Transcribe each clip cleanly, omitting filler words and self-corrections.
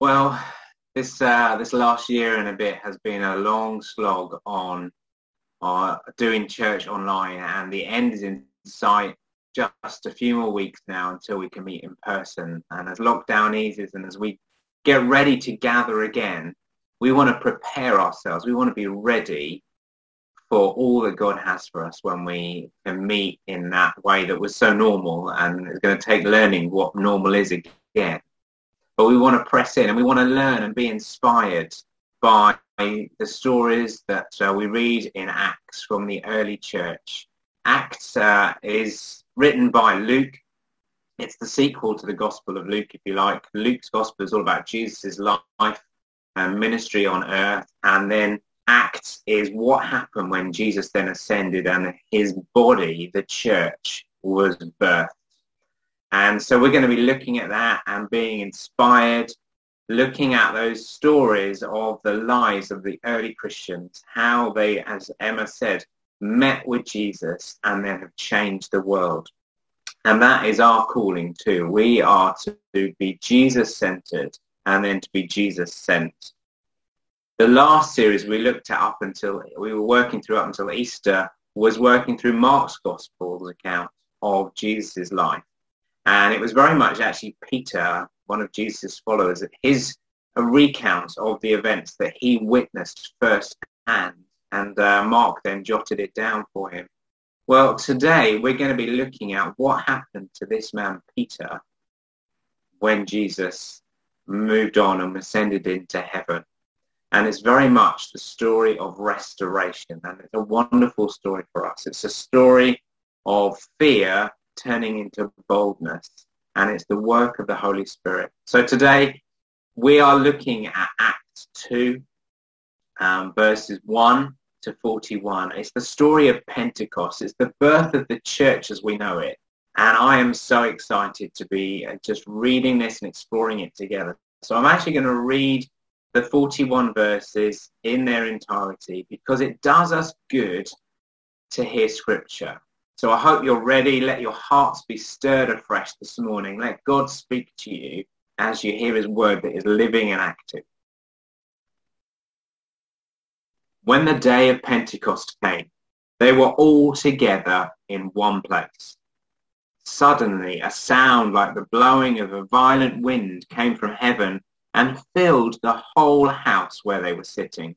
Well, this last year and a bit has been a long slog on doing church online, and the end is in sight. Just a few more weeks now until we can meet in person. And as lockdown eases and as we get ready to gather again, we want to prepare ourselves. We want to be ready for all that God has for us when we can meet in that way that was so normal, and it's going to take learning what normal is again. But we want to press in, and we want to learn and be inspired by the stories that we read in Acts from the early church. Acts is written by Luke. It's the sequel to the Gospel of Luke, if you like. Luke's Gospel is all about Jesus' life and ministry on earth. And then Acts is what happened when Jesus then ascended and his body, the church, was birthed. And so we're going to be looking at that and being inspired, looking at those stories of the lives of the early Christians, how they, as Emma said, met with Jesus and then have changed the world. And that is our calling too. We are to be Jesus-centered and then to be Jesus-sent. The last series we looked at up until Easter was working through Mark's Gospel's account of Jesus' life. And it was very much actually Peter, one of Jesus' followers, a recount of the events that he witnessed firsthand. And Mark then jotted it down for him. Well, today we're going to be looking at what happened to this man, Peter, when Jesus moved on and ascended into heaven. And it's very much the story of restoration. And it's a wonderful story for us. It's a story of fear turning into boldness. And it's the work of the Holy Spirit. So today we are looking at Acts 2, verses 1 to 41. It's the story of Pentecost. It's the birth of the church as we know it. And I am so excited to be just reading this and exploring it together. So I'm actually going to read the 41 verses in their entirety because it does us good to hear Scripture. So I hope you're ready. Let your hearts be stirred afresh this morning. Let God speak to you as you hear his word that is living and active. When the day of Pentecost came, they were all together in one place. Suddenly, a sound like the blowing of a violent wind came from heaven and filled the whole house where they were sitting.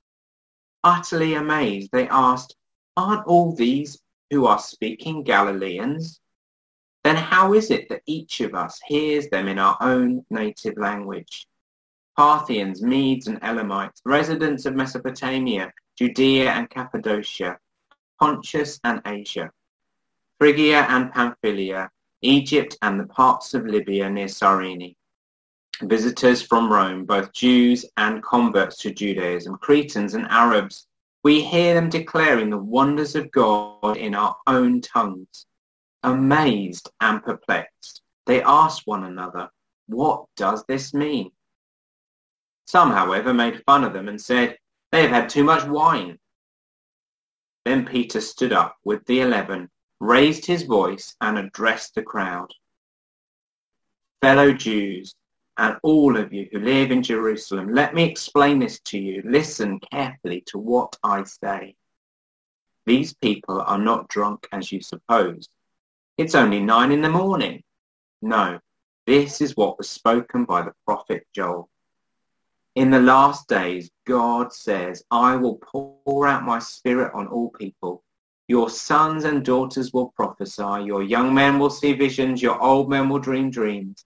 Utterly amazed, they asked, "Aren't all these who are speaking Galileans? Then how is it that each of us hears them in our own native language? Parthians, Medes and Elamites, residents of Mesopotamia, Judea and Cappadocia, Pontus and Asia, Phrygia and Pamphylia, Egypt and the parts of Libya near Cyrene, visitors from Rome, both Jews and converts to Judaism, Cretans and Arabs, we hear them declaring the wonders of God in our own tongues." Amazed and perplexed, they asked one another, "What does this mean?" Some, however, made fun of them and said, "They have had too much wine." Then Peter stood up with the 11, raised his voice and addressed the crowd. "Fellow Jews, and all of you who live in Jerusalem, let me explain this to you. Listen carefully to what I say. These people are not drunk as you suppose. It's only 9 in the morning. No, this is what was spoken by the prophet Joel. In the last days, God says, I will pour out my spirit on all people. Your sons and daughters will prophesy. Your young men will see visions. Your old men will dream dreams.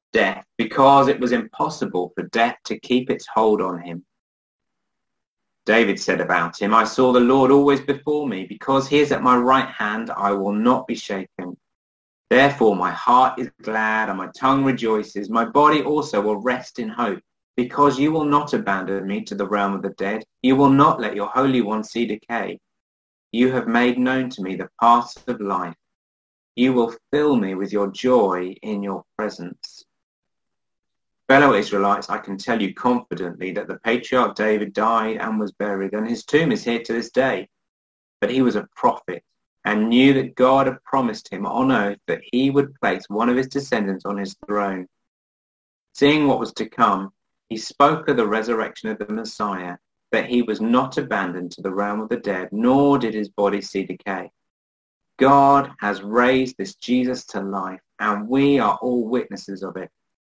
death, because it was impossible for death to keep its hold on him. David said about him, I saw the Lord always before me, because he is at my right hand, I will not be shaken. Therefore my heart is glad and my tongue rejoices, my body also will rest in hope, because you will not abandon me to the realm of the dead, you will not let your Holy One see decay. You have made known to me the paths of life, you will fill me with your joy in your presence. Fellow Israelites, I can tell you confidently that the patriarch David died and was buried, and his tomb is here to this day. But he was a prophet and knew that God had promised him on oath that he would place one of his descendants on his throne. Seeing what was to come, he spoke of the resurrection of the Messiah, that he was not abandoned to the realm of the dead, nor did his body see decay. God has raised this Jesus to life, and we are all witnesses of it.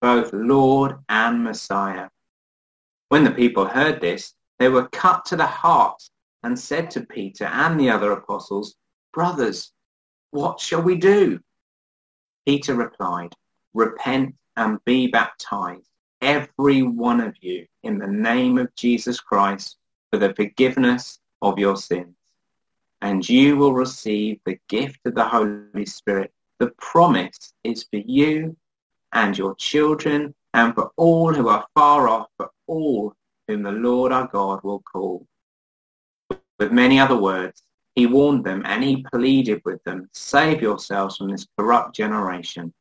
both Lord and Messiah. When the people heard this, they were cut to the heart and said to Peter and the other apostles, Brothers, what shall we do? Peter replied, Repent and be baptized, every one of you, in the name of Jesus Christ, for the forgiveness of your sins. And you will receive the gift of the Holy Spirit. The promise is for you and your children, and for all who are far off, for all whom the Lord our God will call. With many other words, he warned them, and he pleaded with them, Save yourselves from this corrupt generation.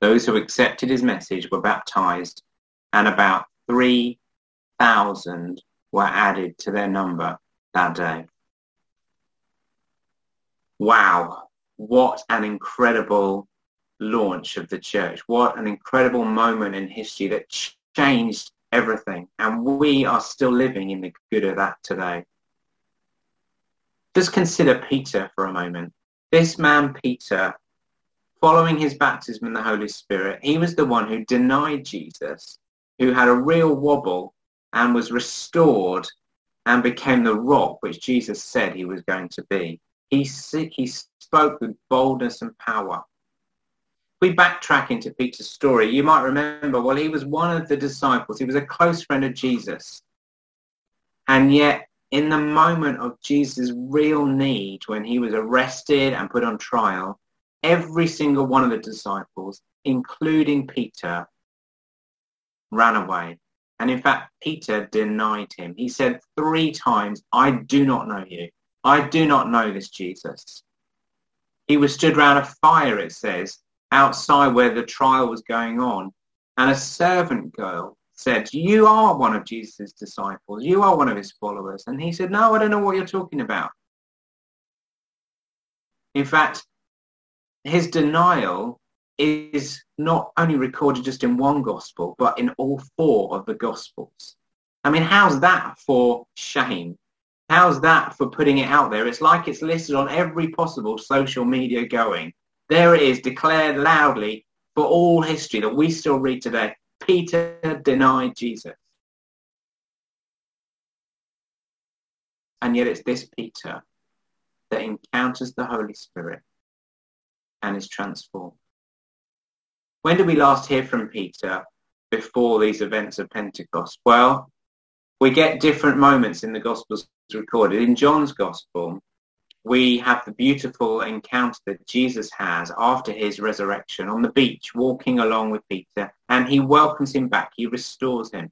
Those who accepted his message were baptized, and about 3,000 were added to their number that day. Wow, what an incredible launch of the church. What an incredible moment in history that changed everything, and we are still living in the good of that today. Just consider Peter for a moment. This man Peter, following his baptism in the Holy Spirit, he was the one who denied Jesus, who had a real wobble and was restored and became the rock which Jesus said he was going to be. He spoke with boldness and power. We backtrack into Peter's story. You might remember, well, he was one of the disciples. He was a close friend of Jesus. And yet, in the moment of Jesus' real need, when he was arrested and put on trial, every single one of the disciples, including Peter, ran away. And in fact, Peter denied him. He said 3 times, I do not know you. I do not know this Jesus. He was stood round a fire, it says, outside where the trial was going on, and a servant girl said, You are one of Jesus' disciples, you are one of his followers. And he said, No, I don't know what you're talking about. In fact, his denial is not only recorded just in one gospel, but in all 4 of the gospels. I mean, how's that for shame? How's that for putting it out there? It's like it's listed on every possible social media going. There it is, declared loudly for all history that we still read today. Peter denied Jesus. And yet it's this Peter that encounters the Holy Spirit and is transformed. When did we last hear from Peter before these events of Pentecost? Well, we get different moments in the Gospels recorded. In John's Gospel, we have the beautiful encounter that Jesus has after his resurrection on the beach, walking along with Peter, and he welcomes him back. He restores him.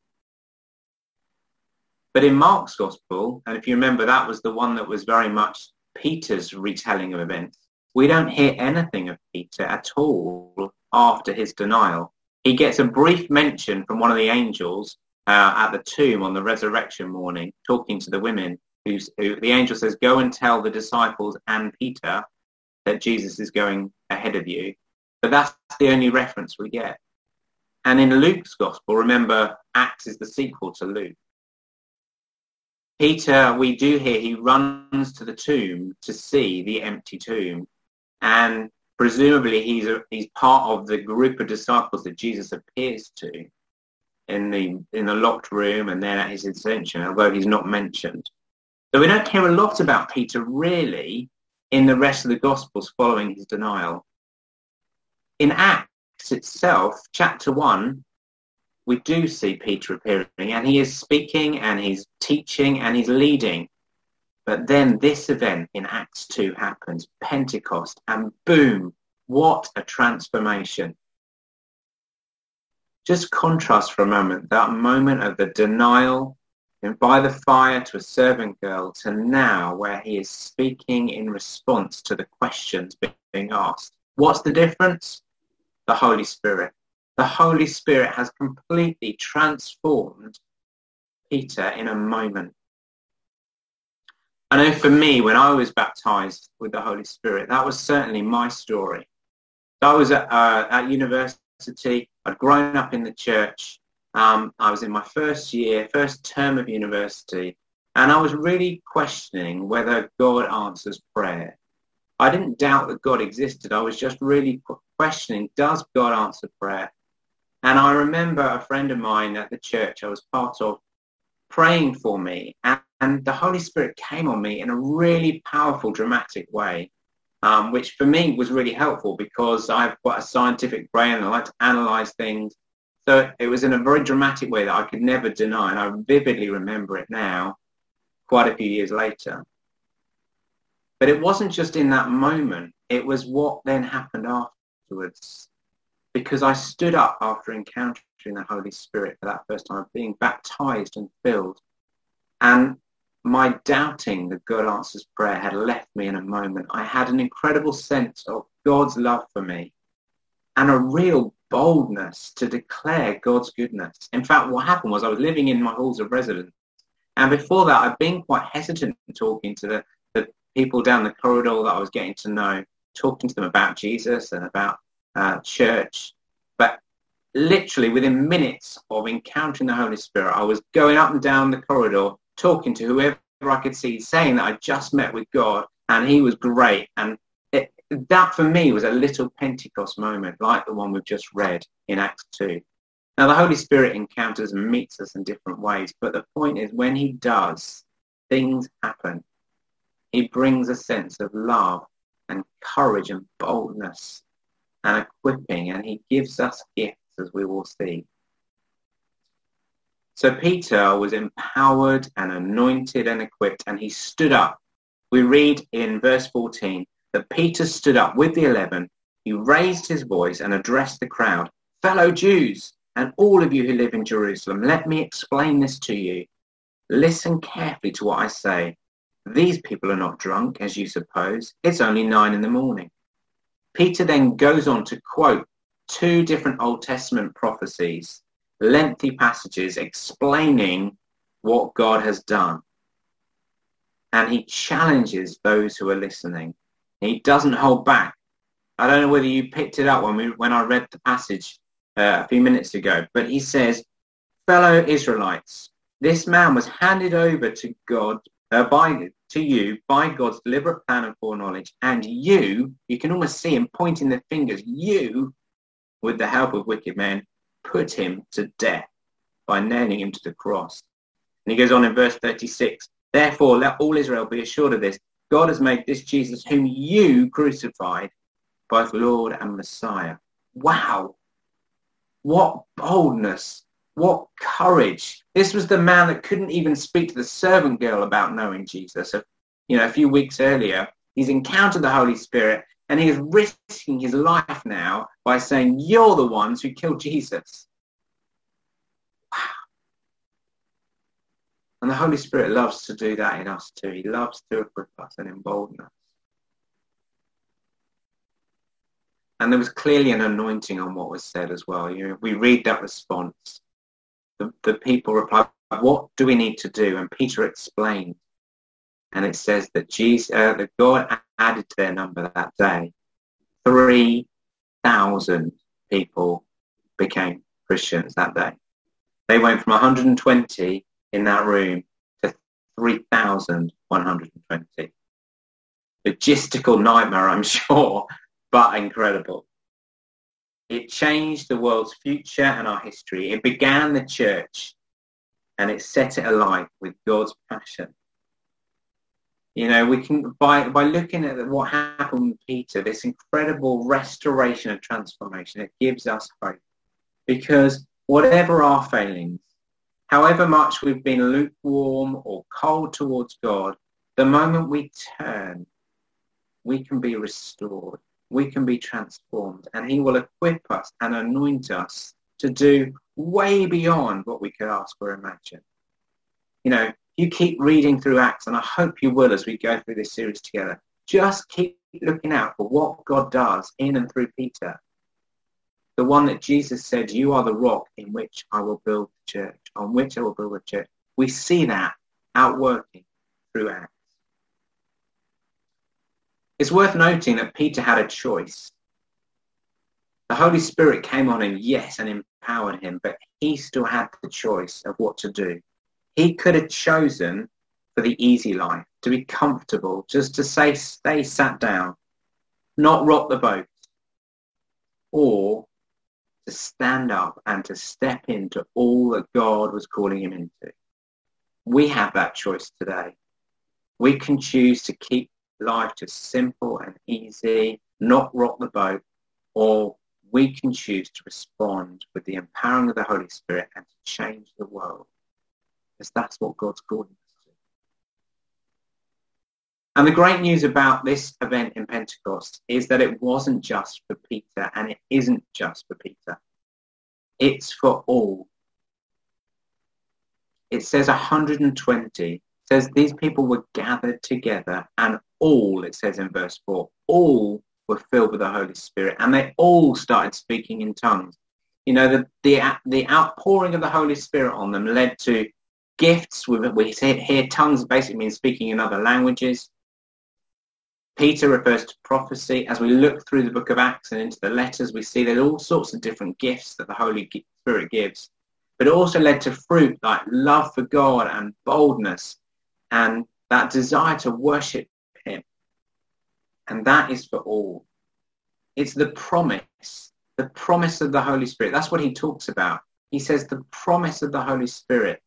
But in Mark's Gospel, and if you remember, that was the one that was very much Peter's retelling of events, we don't hear anything of Peter at all after his denial. He gets a brief mention from one of the angels at the tomb on the resurrection morning, talking to the women. Who the angel says, go and tell the disciples and Peter that Jesus is going ahead of you. But that's the only reference we get. And in Luke's Gospel, remember, Acts is the sequel to Luke. Peter, we do hear, he runs to the tomb to see the empty tomb. And presumably he's part of the group of disciples that Jesus appears to in the locked room and then at his ascension, although he's not mentioned. So we don't hear a lot about Peter, really, in the rest of the Gospels following his denial. In Acts itself, chapter 1, we do see Peter appearing, and he is speaking, and he's teaching, and he's leading. But then this event in Acts 2 happens, Pentecost, and boom, what a transformation. Just contrast for a moment that moment of the denial and by the fire to a servant girl to now where he is speaking in response to the questions being asked. What's the difference? The Holy Spirit. The Holy Spirit has completely transformed Peter in a moment. I know for me, when I was baptized with the Holy Spirit, that was certainly my story. I was at university. I'd grown up in the church. I was in my first term of university, and I was really questioning whether God answers prayer. I didn't doubt that God existed. I was just really questioning, does God answer prayer? And I remember a friend of mine at the church I was part of praying for me, and the Holy Spirit came on me in a really powerful, dramatic way, which for me was really helpful because I have quite a scientific brain and I like to analyze things. So it was in a very dramatic way that I could never deny, and I vividly remember it now, quite a few years later. But it wasn't just in that moment, it was what then happened afterwards, because I stood up after encountering the Holy Spirit for that first time, being baptized and filled, and my doubting that God answers prayer had left me in a moment. I had an incredible sense of God's love for me, and a real boldness to declare God's goodness. In fact, what happened was I was living in my halls of residence, and before that I'd been quite hesitant in talking to the people down the corridor that I was getting to know, talking to them about Jesus and about church. But literally within minutes of encountering the Holy Spirit, I was going up and down the corridor talking to whoever I could see, saying that I just met with God and he was great. And that for me was a little Pentecost moment like the one we've just read in Acts 2. Now the Holy Spirit encounters and meets us in different ways, but the point is when he does, things happen. He brings a sense of love and courage and boldness and equipping, and he gives us gifts, as we will see. So Peter was empowered and anointed and equipped, and he stood up. We read in verse 14, that Peter stood up with the 11, he raised his voice and addressed the crowd, "Fellow Jews, and all of you who live in Jerusalem, let me explain this to you. Listen carefully to what I say. These people are not drunk, as you suppose. It's only 9 a.m. Peter then goes on to quote 2 different Old Testament prophecies, lengthy passages explaining what God has done. And he challenges those who are listening. He doesn't hold back. I don't know whether you picked it up when I read the passage a few minutes ago, but he says, "Fellow Israelites, this man was handed over to God by God's deliberate plan and foreknowledge, and you can almost see him pointing the fingers. You, with the help of wicked men, put him to death by nailing him to the cross." And he goes on in verse 36. "Therefore, let all Israel be assured of this. God has made this Jesus, whom you crucified, both Lord and Messiah." Wow! What boldness, What courage. This was the man that couldn't even speak to the servant girl about knowing Jesus. A few weeks earlier, he's encountered the Holy Spirit and he is risking his life now by saying, you're the ones who killed Jesus. Wow. And the Holy Spirit loves to do that in us too. He loves to equip us and embolden us. And there was clearly an anointing on what was said as well. We read that response. The people replied, what do we need to do? And Peter explained. And it says that that God added to their number that day. 3,000 people became Christians that day. They went from 120 in that room to 3,120. Logistical nightmare, I'm sure, but incredible. It changed the world's future and our history. It began the church and it set it alight with God's passion. We can, by looking at what happened with Peter, this incredible restoration and transformation, it gives us hope. Because whatever our failings, however much we've been lukewarm or cold towards God, the moment we turn, we can be restored. We can be transformed. And he will equip us and anoint us to do way beyond what we could ask or imagine. You keep reading through Acts, and I hope you will as we go through this series together. Just keep looking out for what God does in and through Peter. The one that Jesus said, you are the rock in which I will build the church, on which I will build the church. We see that outworking through Acts. It's worth noting that Peter had a choice. The Holy Spirit came on him, yes, and empowered him, but he still had the choice of what to do. He could have chosen for the easy life, to be comfortable, just to say, stay sat down, not rock the boat, or to stand up and to step into all that God was calling him into. We have that choice today. We can choose to keep life just simple and easy, not rock the boat, or we can choose to respond with the empowering of the Holy Spirit and to change the world. Because that's what God's calling us to. And the great news about this event in Pentecost is that it wasn't just for Peter, and it isn't just for Peter. It's for all. It says 120. It says these people were gathered together, and all, it says in verse 4, all were filled with the Holy Spirit, and they all started speaking in tongues. The outpouring of the Holy Spirit on them led to gifts. We hear tongues basically means speaking in other languages. Peter refers to prophecy. As we look through the book of Acts and into the letters, we see there's all sorts of different gifts that the Holy Spirit gives. But it also led to fruit like love for God and boldness and that desire to worship him. And that is for all. It's the promise of the Holy Spirit. That's what he talks about. He says the promise of the Holy Spirit.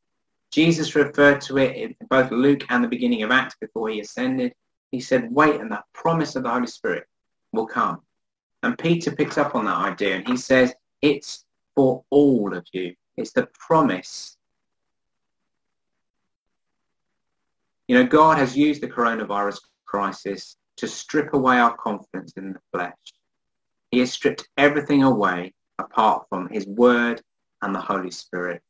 Jesus referred to it in both Luke and the beginning of Acts before he ascended. He said, wait, and the promise of the Holy Spirit will come. And Peter picks up on that idea and he says, it's for all of you. It's the promise. God has used the coronavirus crisis to strip away our confidence in the flesh. He has stripped everything away apart from his word and the Holy Spirit.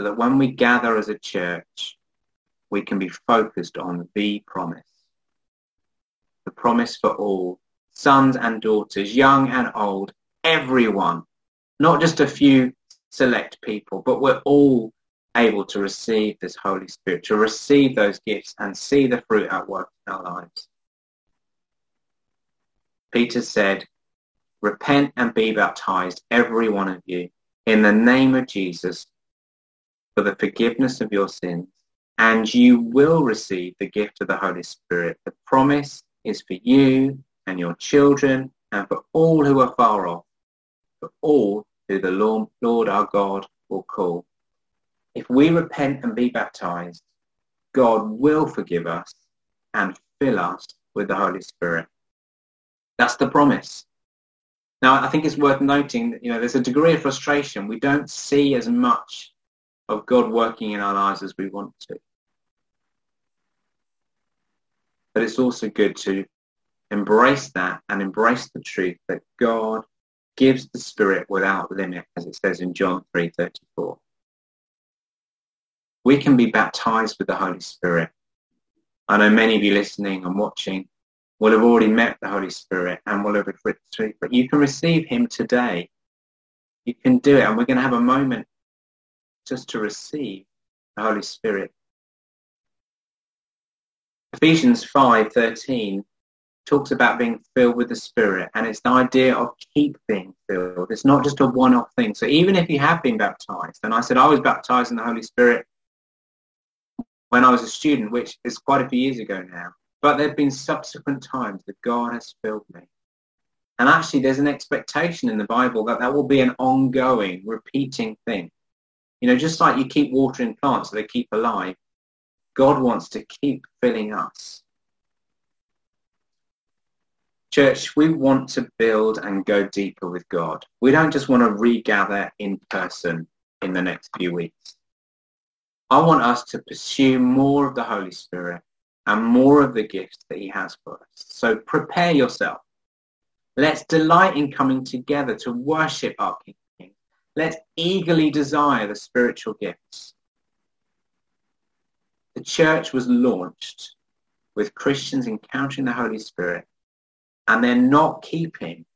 So that when we gather as a church, we can be focused on the promise for all, sons and daughters, young and old, everyone, not just a few select people, but we're all able to receive this Holy Spirit, to receive those gifts and see the fruit at work in our lives. Peter said, repent and be baptized, every one of you, in the name of Jesus, for the forgiveness of your sins, and you will receive the gift of the Holy Spirit. The promise is for you and your children and for all who are far off, for all who the Lord our God will call. If we repent and be baptized, God will forgive us and fill us with the Holy Spirit. That's the promise. Now, I think it's worth noting that, there's a degree of frustration. We don't see as much of God working in our lives as we want to. But it's also good to embrace that and embrace the truth that God gives the Spirit without limit, as it says in John 3:34. We can be baptized with the Holy Spirit. I know many of you listening and watching will have already met the Holy Spirit and will have received, but you can receive him today. You can do it, and we're going to have a moment just to receive the Holy Spirit. Ephesians 5:13 talks about being filled with the Spirit, and it's the idea of keep being filled. It's not just a one-off thing. So even if you have been baptized, and I said I was baptized in the Holy Spirit when I was a student, which is quite a few years ago now, but there have been subsequent times that God has filled me. And actually there's an expectation in the Bible that that will be an ongoing, repeating thing. Just like you keep watering plants so they keep alive, God wants to keep filling us. Church, we want to build and go deeper with God. We don't just want to regather in person in the next few weeks. I want us to pursue more of the Holy Spirit and more of the gifts that he has for us. So prepare yourself. Let's delight in coming together to worship our King. Let's eagerly desire the spiritual gifts. The church was launched with Christians encountering the Holy Spirit, and they're not keeping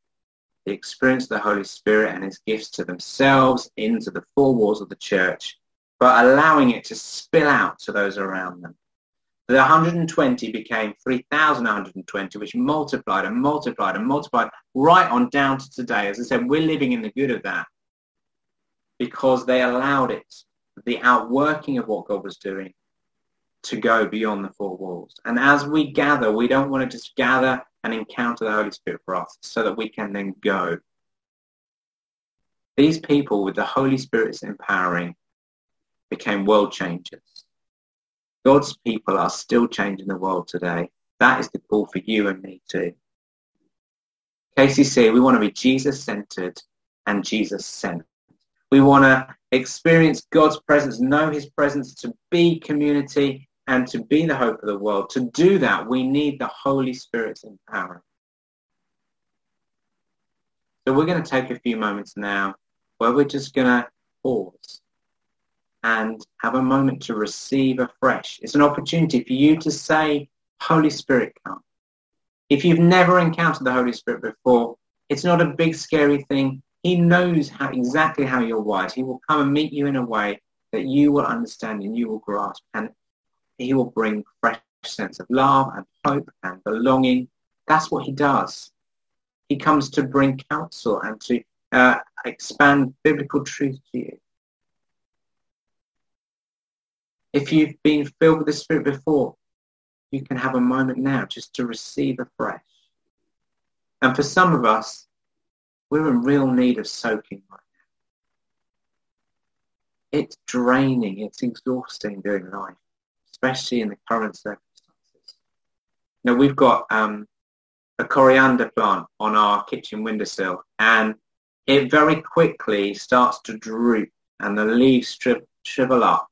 the experience of the Holy Spirit and his gifts to themselves into the four walls of the church, but allowing it to spill out to those around them. The 120 became 3,120, which multiplied and multiplied and multiplied right on down to today. As I said, we're living in the good of that because they allowed it, the outworking of what God was doing, to go beyond the four walls. And as we gather, we don't want to just gather and encounter the Holy Spirit for us so that we can then go. These people with the Holy Spirit's empowering became world changers. God's people are still changing the world today. That is the call for you and me too. KCC, we want to be Jesus-centered and Jesus-sent. We want to experience God's presence, know his presence, to be community and to be the hope of the world. To do that, we need the Holy Spirit's empowering. So we're going to take a few moments now where we're just going to pause and have a moment to receive afresh. It's an opportunity for you to say, Holy Spirit, come. If you've never encountered the Holy Spirit before, it's not a big, scary thing. He knows exactly how you're wired. He will come and meet you in a way that you will understand and you will grasp. And he will bring fresh sense of love and hope and belonging. That's what he does. He comes to bring counsel and to expand biblical truth to you. If you've been filled with the Spirit before, you can have a moment now just to receive afresh. And for some of us, we're in real need of soaking right now. It's draining, it's exhausting doing life, especially in the current circumstances. Now, we've got a coriander plant on our kitchen windowsill, and it very quickly starts to droop and the leaves shrivel up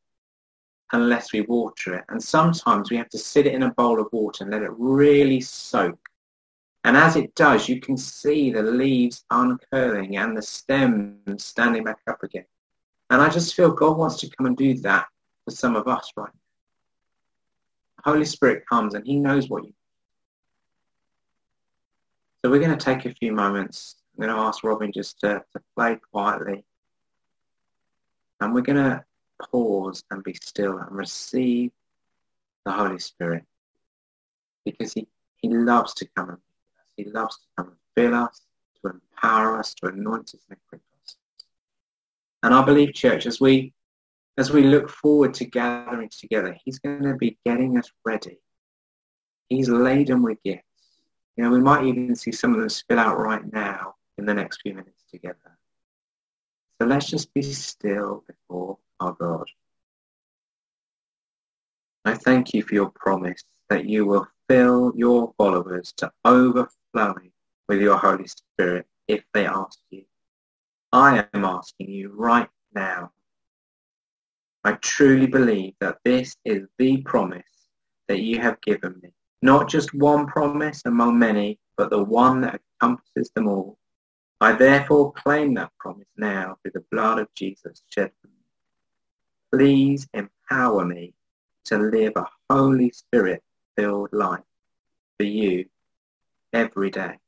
unless we water it. And sometimes we have to sit it in a bowl of water and let it really soak. And as it does, you can see the leaves uncurling and the stem standing back up again. And I just feel God wants to come and do that for some of us right now. The Holy Spirit comes and he knows what you need. So we're going to take a few moments. I'm going to ask Robin just to play quietly. And we're going to pause and be still and receive the Holy Spirit, because he loves to come and meet us. He loves to come and fill us, to empower us, to anoint us and equip us. And I believe, church, as we look forward to gathering together, he's going to be getting us ready. He's laden with gifts. We might even see some of them spill out right now in the next few minutes together. So let's just be still before our God. I thank you for your promise that you will fill your followers to overflowing with your Holy Spirit if they ask you. I am asking you right now. I truly believe that this is the promise that you have given me. Not just one promise among many, but the one that encompasses them all. I therefore claim that promise now through the blood of Jesus shed for me. Please empower me to live a Holy Spirit-filled life for you every day.